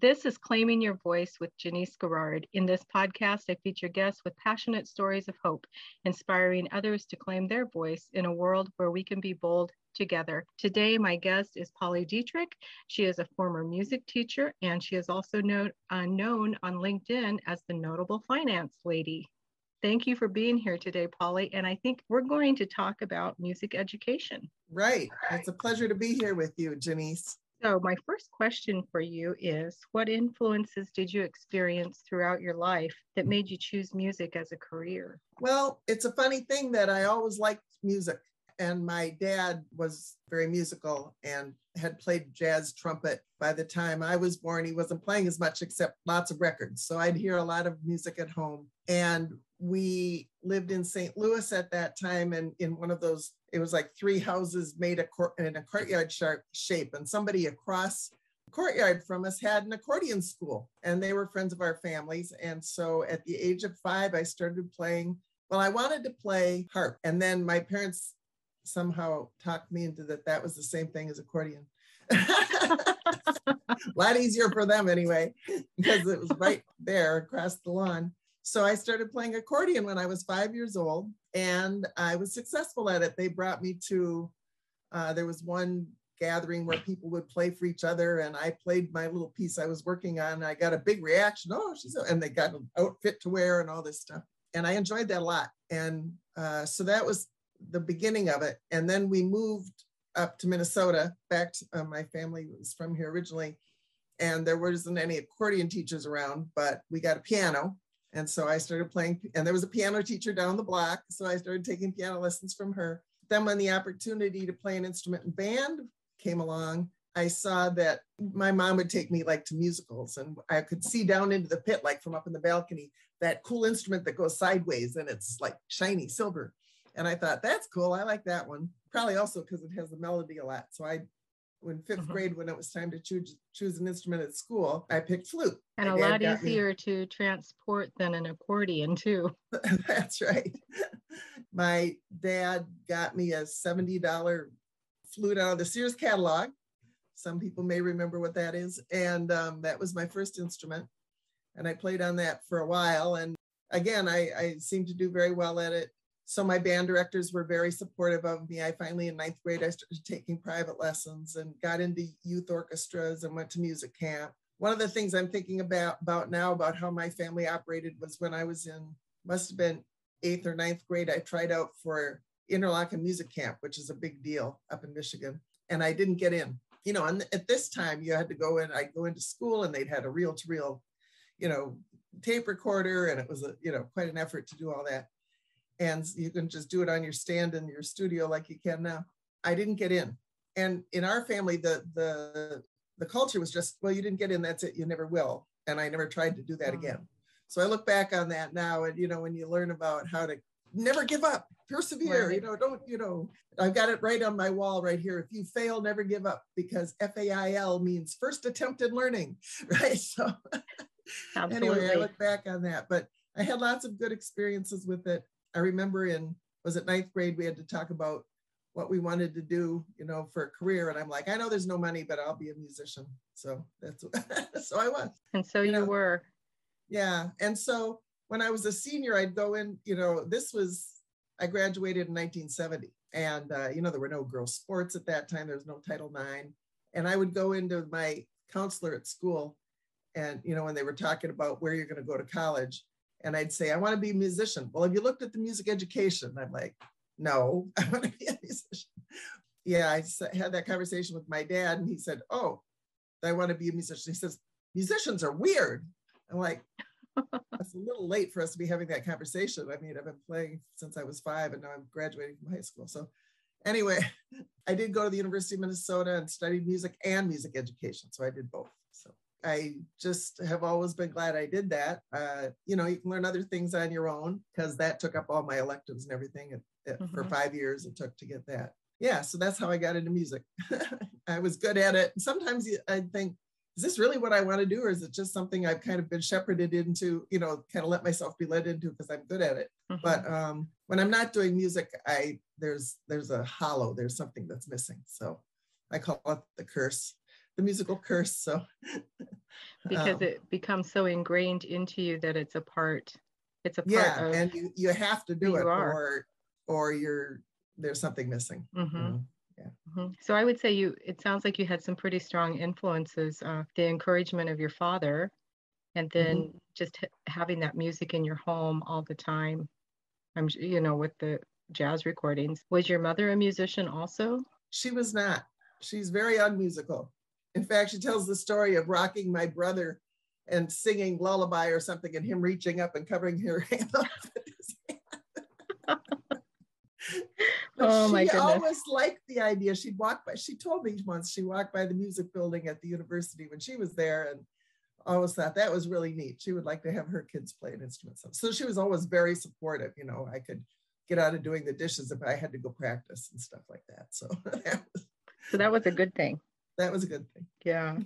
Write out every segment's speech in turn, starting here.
This is Claiming Your Voice with Janice Garrard. In this podcast, I feature guests with passionate stories of hope, inspiring others to claim their voice in a world where we can be bold together. Today, my guest is Polly Dedrick. She is a former music teacher, and she is also known on LinkedIn as the Notable Finance Lady. Thank you for being here today, Polly. And I think we're going to talk about music education. Right. It's a pleasure to be here with you, Janice. So my first question for you is, what influences did you experience throughout your life that made you choose music as a career? Well, it's a funny thing that I always liked music. And my dad was very musical and had played jazz trumpet. By the time I was born, he wasn't playing as much except lots of records. So I'd hear a lot of music at home. And we lived in St. Louis at that time, and in one of those, it was like three houses made in a courtyard shape. And somebody across the courtyard from us had an accordion school, and they were friends of our families. And so at the age of 5, I started playing. Well, I wanted to play harp, and then my parents somehow talked me into that was the same thing as accordion. A lot easier for them anyway, because it was right there across the lawn. So I started playing accordion when I was 5 years old, and I was successful at it. They brought me to, there was one gathering where people would play for each other, and I played my little piece I was working on, and I got a big reaction. Oh, and they got an outfit to wear and all this stuff. And I enjoyed that a lot. And so that was the beginning of it. And then we moved up to Minnesota, back to my family was from here originally, and there wasn't any accordion teachers around, but we got a piano. And so I started playing, and there was a piano teacher down the block. So I started taking piano lessons from her. Then when the opportunity to play an instrument in band came along, I saw that my mom would take me like to musicals, and I could see down into the pit, like from up in the balcony, that cool instrument that goes sideways and it's like shiny silver. And I thought, that's cool. I like that one. Probably also because it has the melody a lot. So in fifth grade, when it was time to choose an instrument at school, I picked flute. And a lot easier to transport than an accordion too. That's right. My dad got me a $70 flute out of the Sears catalog. Some people may remember what that is. And that was my first instrument. And I played on that for a while. And again, I seemed to do very well at it. So my band directors were very supportive of me. I finally, in 9th grade, I started taking private lessons and got into youth orchestras and went to music camp. One of the things I'm thinking about now about how my family operated was when I was in, must have been 8th or 9th grade, I tried out for Interlochen Music Camp, which is a big deal up in Michigan. And I didn't get in, and at this time you had to go in, I'd go into school and they'd had a reel-to-reel, tape recorder. And it was quite an effort to do all that. And you can just do it on your stand in your studio like you can now. I didn't get in. And in our family, the culture was just, well, you didn't get in, that's it, you never will. And I never tried to do that again. So I look back on that now, and when you learn about how to never give up, persevere, I've got it right on my wall right here. If you fail, never give up, because FAIL means first attempt at learning, right? So anyway, I look back on that, but I had lots of good experiences with it. I remember was it 9th grade, we had to talk about what we wanted to do, for a career. And I'm like, I know there's no money, but I'll be a musician. So that's so I was. And so you were. Yeah. And so when I was a senior, I'd go in, I graduated in 1970. And, there were no girl sports at that time. There was no Title IX. And I would go into my counselor at school and, when they were talking about where you're going to go to college. And I'd say, I want to be a musician. Well, have you looked at the music education? I'm like, no, I want to be a musician. Yeah, I had that conversation with my dad, and he said, oh, I want to be a musician. He says, musicians are weird. I'm like, that's a little late for us to be having that conversation. I mean, I've been playing since I was 5, and now I'm graduating from high school. So anyway, I did go to the University of Minnesota and studied music and music education. So I did both. So I just have always been glad I did that. You can learn other things on your own, because that took up all my electives and everything for 5 years it took to get that. Yeah, so that's how I got into music. I was good at it. Sometimes I think, is this really what I want to do? Or is it just something I've kind of been shepherded into, kind of let myself be led into because I'm good at it. But when I'm not doing music, there's a hollow, there's something that's missing. So I call it the curse. The musical curse. So because it becomes so ingrained into you that it's a part. It's a part of and you have to do it, or there's something missing. Mm-hmm. You know? Yeah. Mm-hmm. So I would say it sounds like you had some pretty strong influences, the encouragement of your father, and then mm-hmm. just having that music in your home all the time. I'm, you know, with the jazz recordings. Was your mother a musician also? She was not. She's very unmusical. In fact, she tells the story of rocking my brother and singing Lullaby or something, and him reaching up and covering her hand off with his hand. Oh, my goodness. She always liked the idea. She'd walk by. She told me once she walked by the music building at the university when she was there, and always thought that was really neat. She would like to have her kids play an instrument. So she was always very supportive. You know, I could get out of doing the dishes if I had to go practice and stuff like that. So that was a good thing. That was a good thing. Yeah.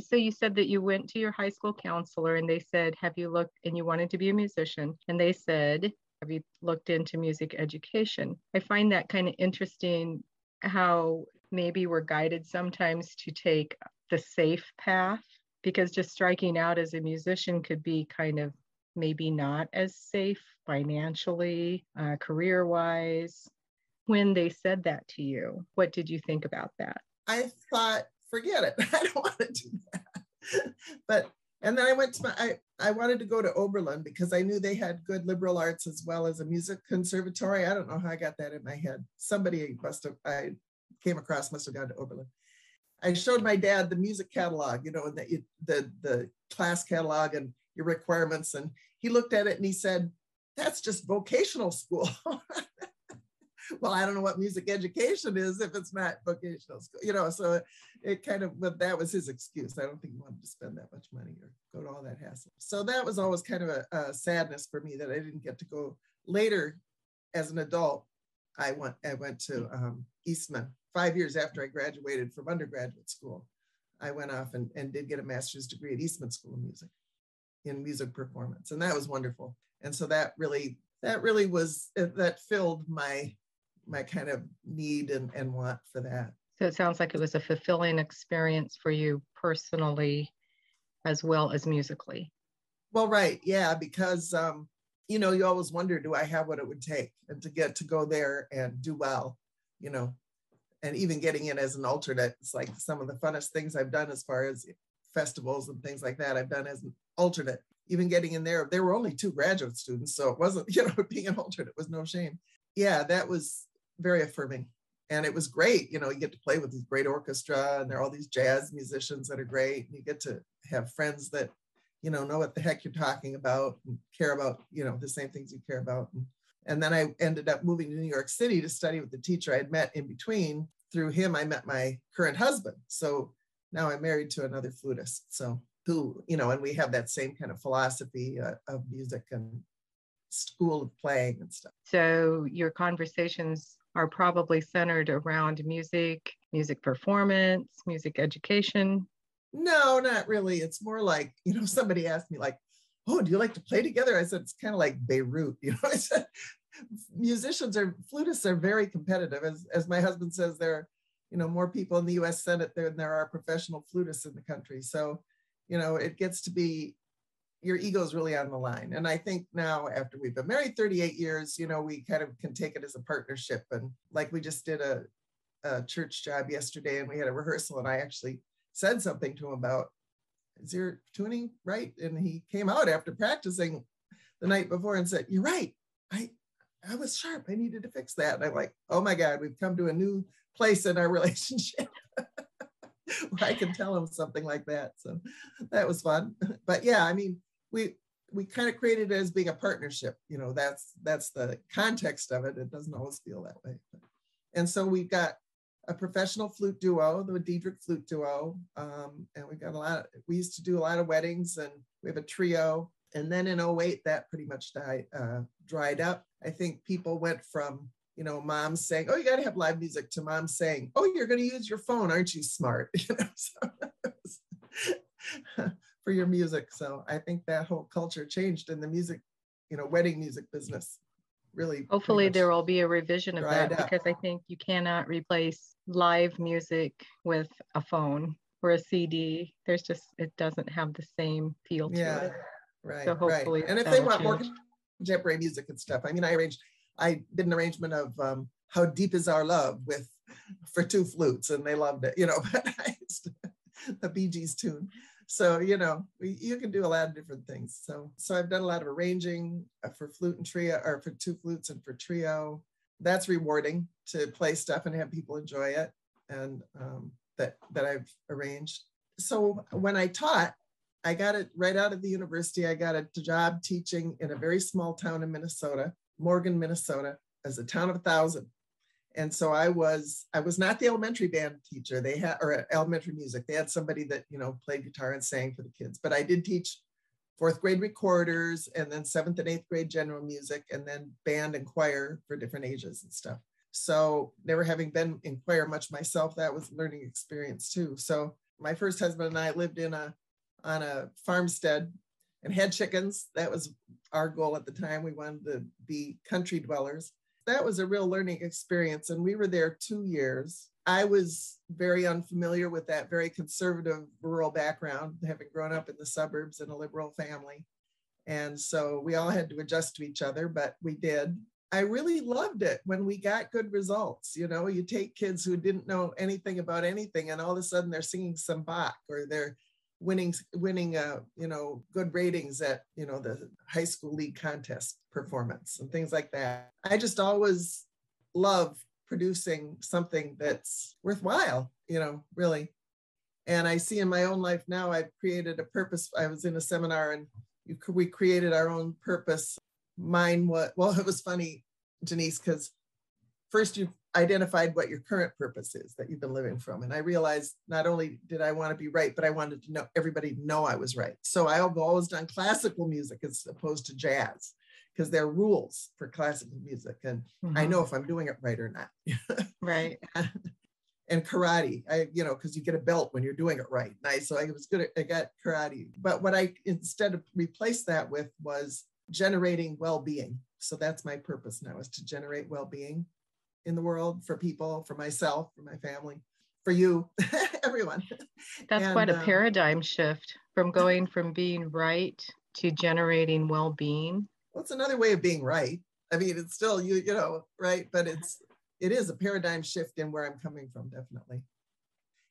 So you said that you went to your high school counselor and they said, have you looked, and you wanted to be a musician. And they said, have you looked into music education? I find that kind of interesting how maybe we're guided sometimes to take the safe path, because just striking out as a musician could be kind of maybe not as safe financially, career-wise. When they said that to you, what did you think about that? I thought, forget it. I don't want to do that. And then I went to I wanted to go to Oberlin because I knew they had good liberal arts as well as a music conservatory. I don't know how I got that in my head. Somebody I came across must have gone to Oberlin. I showed my dad the music catalog, you know, and the class catalog and your requirements. And he looked at it and he said, that's just vocational school. Well, I don't know what music education is if it's not vocational school, you know, so it kind of, but that was his excuse. I don't think he wanted to spend that much money or go to all that hassle. So that was always kind of a sadness for me that I didn't get to go later as an adult. I went to Eastman 5 years after I graduated from undergraduate school. I went off and did get a master's degree at Eastman School of Music in music performance. And that was wonderful. And so that filled my kind of need and want for that. So it sounds like it was a fulfilling experience for you personally, as well as musically. Well, right. Yeah. Because, you know, you always wonder, do I have what it would take and to get to go there and do well, you know, and even getting in as an alternate, it's like some of the funnest things I've done as far as festivals and things like that I've done as an alternate, even getting in there were only 2 graduate students. So it wasn't, you know, being an alternate was no shame. Yeah. That was very affirming. And it was great. You know, you get to play with this great orchestra and there are all these jazz musicians that are great. And you get to have friends that, you know what the heck you're talking about and care about, you know, the same things you care about. And then I ended up moving to New York City to study with the teacher I had met in between. Through him, I met my current husband. So now I'm married to another flutist. So who, you know, and we have that same kind of philosophy of music and school of playing and stuff. So your conversations are probably centered around music, music performance, music education. No, not really. It's more like, you know, somebody asked me like, oh, do you like to play together? I said, it's kind of like Beirut. You know, I said, flutists are very competitive. As my husband says, there are, you know, more people in the US Senate than there are professional flutists in the country. So, you know, it gets to be, your ego is really on the line. And I think now after we've been married 38 years, you know, we kind of can take it as a partnership. And like we just did a church job yesterday and we had a rehearsal and I actually said something to him about, is your tuning right? And he came out after practicing the night before and said, you're right. I was sharp. I needed to fix that. And I'm like, oh my God, we've come to a new place in our relationship. I can tell him something like that. So that was fun. But yeah, I mean, we kind of created it as being a partnership. You know, that's the context of it. It doesn't always feel that way. And so we got a professional flute duo, the Dedrick flute duo. And we used to do a lot of weddings and we have a trio. And then in 2008, that pretty much dried up. I think people went from, you know, mom saying, oh, you got to have live music to mom saying, oh, you're going to use your phone. Aren't you smart? You know, so for your music. So I think that whole culture changed in the music, you know, wedding music business. Really, hopefully there will be a revision of that because I think you cannot replace live music with a phone. or a CD. There's just, it doesn't have the same feel to it. Right. So hopefully, and if they want more contemporary music and stuff, I mean, I did an arrangement of "How Deep Is Our Love" for two flutes, and they loved it. You know, but the Bee Gees tune. So, you know, you can do a lot of different things. So I've done a lot of arranging for flute and trio, or for two flutes and for trio. That's rewarding to play stuff and have people enjoy it, and that I've arranged. So when I taught, I got it right out of the university. I got a job teaching in a very small town in Minnesota, Morgan, Minnesota, as a town of 1,000. And so I was not the elementary band teacher they had, or elementary music. They had somebody that, you know, played guitar and sang for the kids, but I did teach 4th grade recorders, and then 7th and 8th grade general music, and then band and choir for different ages and stuff. So never having been in choir much myself, that was a learning experience too. So my first husband and I lived on a farmstead and had chickens. That was our goal at the time. We wanted to be country dwellers. That was a real learning experience. And we were there 2 years. I was very unfamiliar with that very conservative rural background, having grown up in the suburbs in a liberal family. And so we all had to adjust to each other, but we did. I really loved it when we got good results. You know, you take kids who didn't know anything about anything, and all of a sudden they're singing some Bach, or they're winning you know, good ratings at, you know, the high school league contest performance and things like that. I just always love producing something that's worthwhile, you know, really. And I see in my own life now, I've created a purpose. I was in a seminar and we created our own purpose. Mine was, well, it was funny, Janice, because first you identified what your current purpose is that you've been living from. And I realized not only did I want to be right, but I wanted to know everybody know I was right. So I've always done classical music as opposed to jazz, because there are rules for classical music. And I know if I'm doing it right or not. Right. And karate, you know, because you get a belt when you're doing it right. Nice. So I was good at, I got karate. But what I instead of replaced that with was generating well-being. So that's my purpose now, is to generate well-being in the world, for people, for myself, for my family, for you, everyone. That's quite a paradigm shift, from going from being right to generating well-being. Well, it's another way of being right. I mean, it's still, you know, right, but it is a paradigm shift in where I'm coming from, definitely.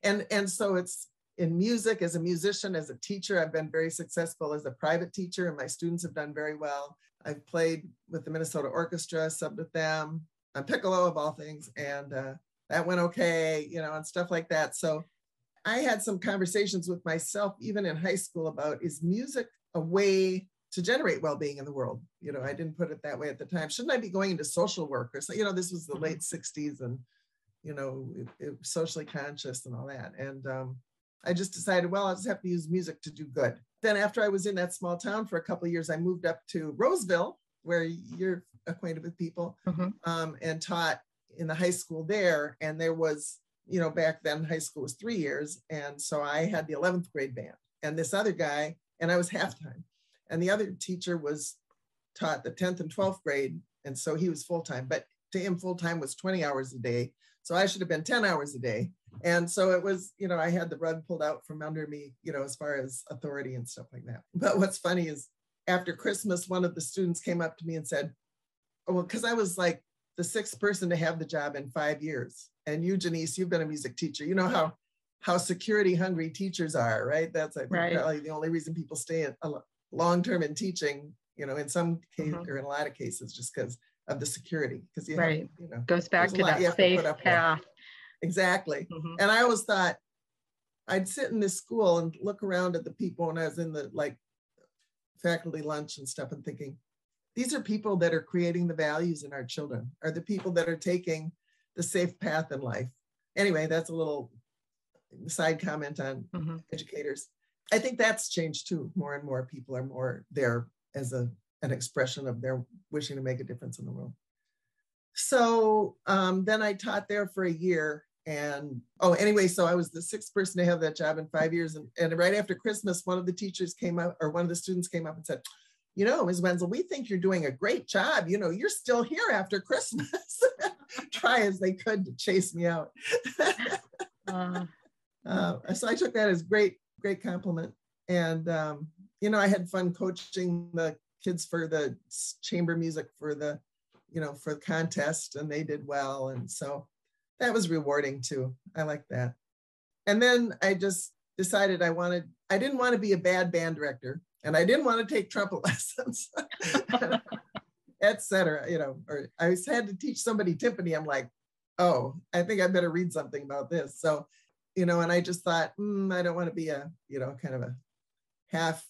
And so it's in music, as a musician, as a teacher, I've been very successful as a private teacher, and my students have done very well. I've played with the Minnesota Orchestra, subbed with them, on piccolo of all things, and that went okay, you know, and stuff like that. So I had some conversations with myself, even in high school, about, is music a way to generate well-being in the world? You know, I didn't put it that way at the time. Shouldn't I be going into social work or so? You know, this was the late 60s, and, you know, it was socially conscious and all that. And I just decided, well, I'll just have to use music to do good. Then after I was in that small town for a couple of years, I moved up to Roseville, where you're acquainted with people, and taught in the high school there. And there was, you know, back then high school was 3 years. And so I had the 11th grade band and this other guy, and I was half-time. And the other teacher was taught the 10th and 12th grade. And so he was full-time, but to him, full-time was 20 hours a day. So I should have been 10 hours a day. And so it was, you know, I had the rug pulled out from under me, you know, as far as authority and stuff like that. But what's funny is, after Christmas, one of the students came up to me and said, oh, well, because I was like the 6th person to have the job in 5 years. And you, Janice, you've been a music teacher. You know how security hungry teachers are, right? That's, I think, probably the only reason people stay long-term in teaching, you know, in some cases or in a lot of cases, just because of the security. Because you, you know, goes back to that safe path. Exactly. And I always thought I'd sit in this school and look around at the people when I was in the, like, faculty lunch and stuff, and thinking, these are people that are creating the values in our children, are the people that are taking the safe path in life. Anyway, that's a little side comment on educators. I think that's changed too. More and more people are more there as an expression of their wishing to make a difference in the world. So then I taught there for a year. And so I was the 6th person to have that job in 5 years. And right after Christmas, one of the students came up and said, you know, Ms. Wenzel, we think you're doing a great job. You know, you're still here after Christmas. Try as they could to chase me out. So I took that as great compliment. And, you know, I had fun coaching the kids for the chamber music for the, you know, for the contest, and they did well. And so that was rewarding too. I liked that. And then I just decided I didn't want to be a bad band director, and I didn't want to take trumpet lessons, etc. You know, or I had to teach somebody timpani. I'm like, oh, I think I better read something about this. So, you know, and I just thought, I don't want to be a, you know, kind of a half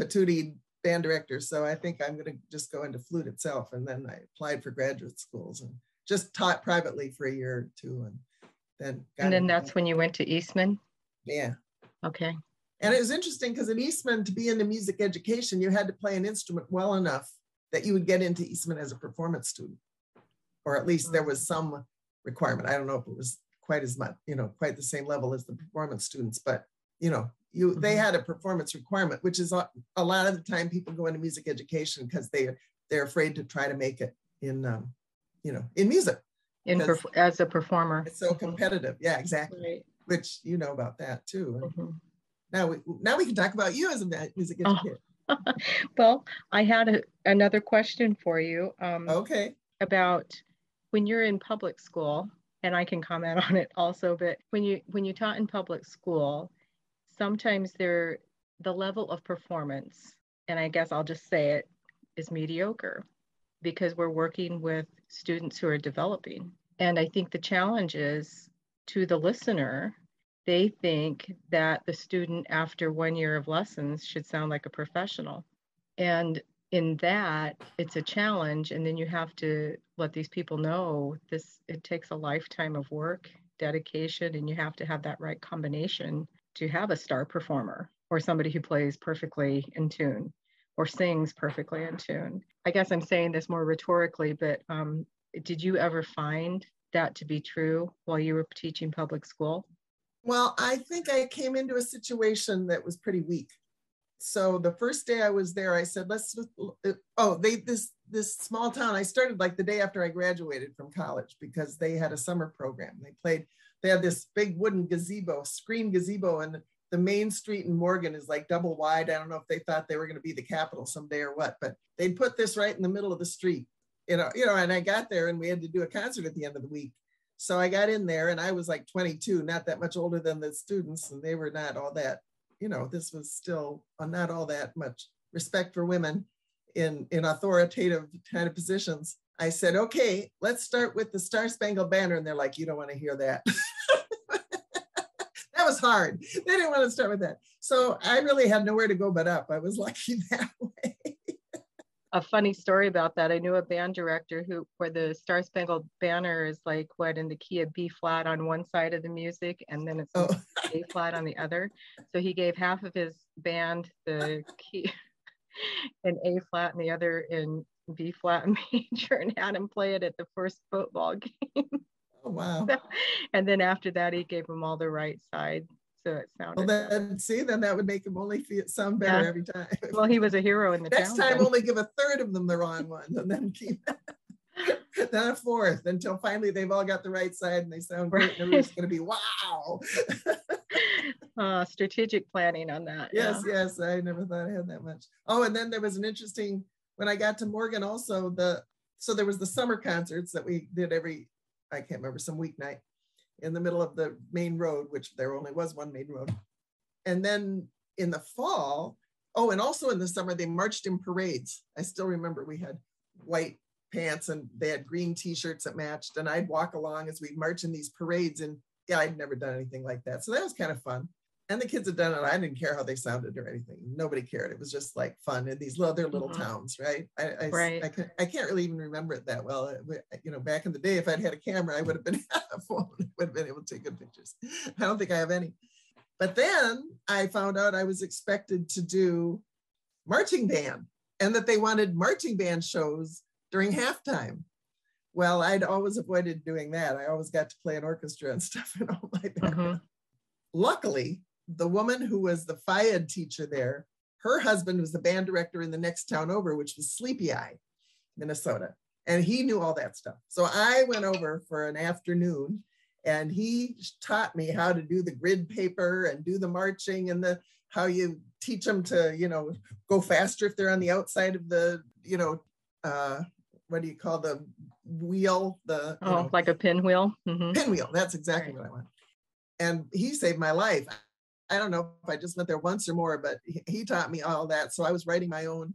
patootied band director. So I think I'm going to just go into flute itself. And then I applied for graduate schools and just taught privately for a year or two. And then that's when you went to Eastman? Yeah. Okay. And it was interesting because at Eastman, to be into music education, you had to play an instrument well enough that you would get into Eastman as a performance student, or at least there was some requirement. I don't know if it was quite as much, you know, quite the same level as the performance students, but, you know, they had a performance requirement, which is a lot of the time people go into music education because they're afraid to try to make it in, you know, in music. As a performer. It's so competitive. Yeah, exactly. Right. Which you know about that too. Mm-hmm. Now we can talk about you as a music educator. Oh. Well, I had another question for you. Okay. About when you're in public school, and I can comment on it also, but when you taught in public school, sometimes the level of performance, and I guess I'll just say it, is mediocre because we're working with students who are developing. And I think the challenge is to the listener, they think that the student after 1 year of lessons should sound like a professional. And in that, it's a challenge. And then you have to let these people know it takes a lifetime of work, dedication, and you have to have that right combination to have a star performer or somebody who plays perfectly in tune or sings perfectly in tune. I guess I'm saying this more rhetorically, but did you ever find that to be true while you were teaching public school? Well, I think I came into a situation that was pretty weak. So the first day I was there, I said, this small town, I started like the day after I graduated from college because they had a summer program. They had this big wooden gazebo, screen gazebo, and the main street in Morgan is like double wide. I don't know if they thought they were going to be the capital someday or what, but they'd put this right in the middle of the street, you know, and I got there and we had to do a concert at the end of the week. So I got in there and I was like 22, not that much older than the students. And they were not all that, you know, this was still not all that much respect for women in authoritative kind of positions. I said, okay, let's start with the Star Spangled Banner. And they're like, you don't want to hear that. That was hard. They didn't want to start with that. So I really had nowhere to go but up. I was lucky that way. A funny story about that. I knew a band director where the Star Spangled Banner is like in the key of B flat on one side of the music, and then it's A flat on the other. So he gave half of his band the key in A flat and the other in B flat major, and had him play it at the first football game. Oh wow! So, and then after that, he gave him all the right side. So it sounded. Well, then that would make him only sound better every time. Well, he was a hero in the next town, time. Then. Only give a third of them the wrong one, and then keep then a fourth until finally they've all got the right side and they sound great. And everybody's going to be wow. Strategic planning on that. Yes, yeah. Yes, I never thought I had that much. Oh, and then there was an interesting when I got to Morgan. Also, so there was the summer concerts that we did I can't remember, some weeknight, in the middle of the main road, which there only was one main road. And then in the fall, and also in the summer, they marched in parades. I still remember we had white pants and they had green t-shirts that matched. And I'd walk along as we'd march in these parades. And yeah, I'd never done anything like that. So that was kind of fun. And the kids had done it. I didn't care how they sounded or anything. Nobody cared. It was just like fun in these other little towns, right? Right. I can't really even remember it that well. You know, back in the day, if I'd had a camera, I would have been a phone. I would have been able to take good pictures. I don't think I have any. But then I found out I was expected to do marching band, and that they wanted marching band shows during halftime. Well, I'd always avoided doing that. I always got to play an orchestra and stuff and all like that. Mm-hmm. Luckily, the woman who was the FIAD teacher there, her husband was the band director in the next town over, which was Sleepy Eye, Minnesota. And he knew all that stuff. So I went over for an afternoon And he taught me how to do the grid paper and do the marching and the how you teach them to, you know, go faster if they're on the outside of the, you know, what do you call the wheel? The like a pinwheel. Mm-hmm. Pinwheel. That's exactly what I want. And he saved my life. I don't know if I just went there once or more, but he taught me all that. So I was writing my own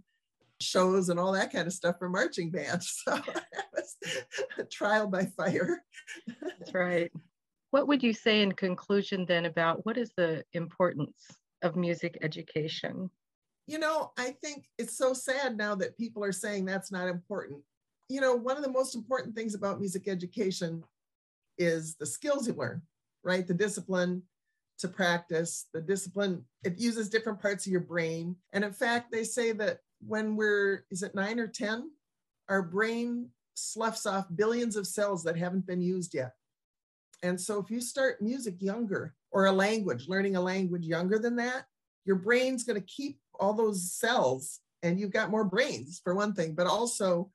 shows and all that kind of stuff for marching bands. So it was a trial by fire. That's right. What would you say in conclusion then about what is the importance of music education? You know, I think it's so sad now that people are saying that's not important. You know, one of the most important things about music education is the skills you learn, right? The discipline to practice, the discipline, it uses different parts of your brain. And in fact, they say that when we're, is it 9 or 10, our brain sloughs off billions of cells that haven't been used yet. And so if you start music younger or a language, learning a language younger than that, your brain's going to keep all those cells and you've got more brains for one thing, but also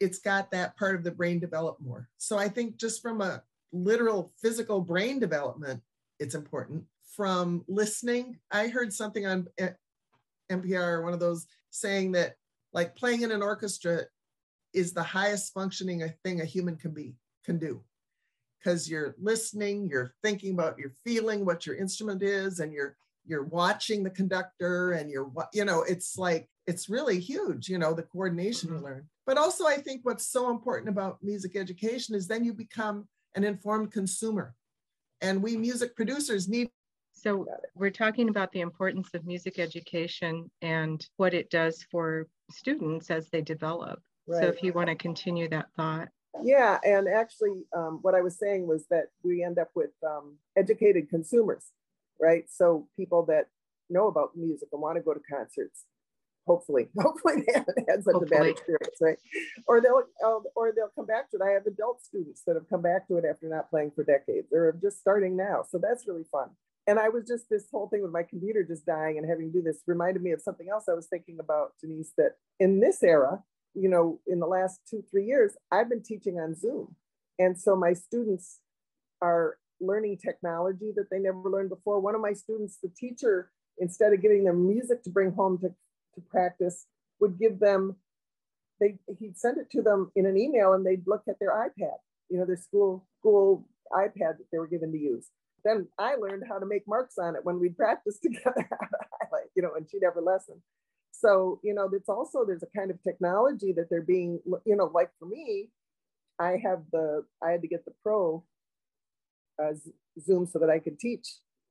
it's got that part of the brain developed more. So I think just from a literal physical brain development, it's important. From listening, I heard something on NPR, one of those, saying that like playing in an orchestra is the highest functioning thing a human can do, because you're listening, you're thinking about, you're feeling what your instrument is, and you're watching the conductor, and you're, you know, it's like, it's really huge, you know, the coordination you learn. But also I think what's so important about music education is then you become an informed consumer. And we music producers need. So we're talking about the importance of music education and what it does for students as they develop. Right. So if you want to continue that thought. Yeah, and actually what I was saying was that we end up with educated consumers, right? So people that know about music and want to go to concerts, hopefully they haven't had such a bad experience, right? Or they'll come back to it. I have adult students that have come back to it after not playing for decades. They're just starting now. So that's really fun. And I was just, this whole thing with my computer just dying and having to do this reminded me of something else I was thinking about, Janice, that in this era, you know, in the last 2-3 years, I've been teaching on Zoom. And so my students are learning technology that they never learned before. One of my students, the teacher, instead of giving them music to bring home to practice, would give them, he'd send it to them in an email and they'd look at their iPad, you know, their school iPad that they were given to use. Then I learned how to make marks on it when we'd practice together, you know, and she'd have a lesson. So, you know, it's also, there's a kind of technology that they're being, you know, like for me, I had to get the pro Zoom so that I could teach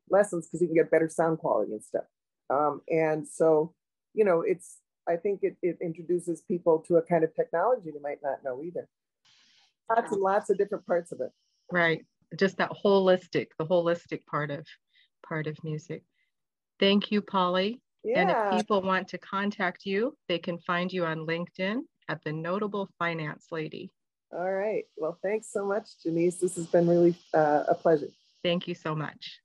lessons because you can get better sound quality and stuff. And so, you know, it's, I think it introduces people to a kind of technology they might not know either. Lots and lots of different parts of it. Right. Just that holistic part of music. Thank you, Polly. Yeah. And if people want to contact you, they can find you on LinkedIn at the Notable Finance Lady. All right. Well, thanks so much, Janice. This has been really a pleasure. Thank you so much.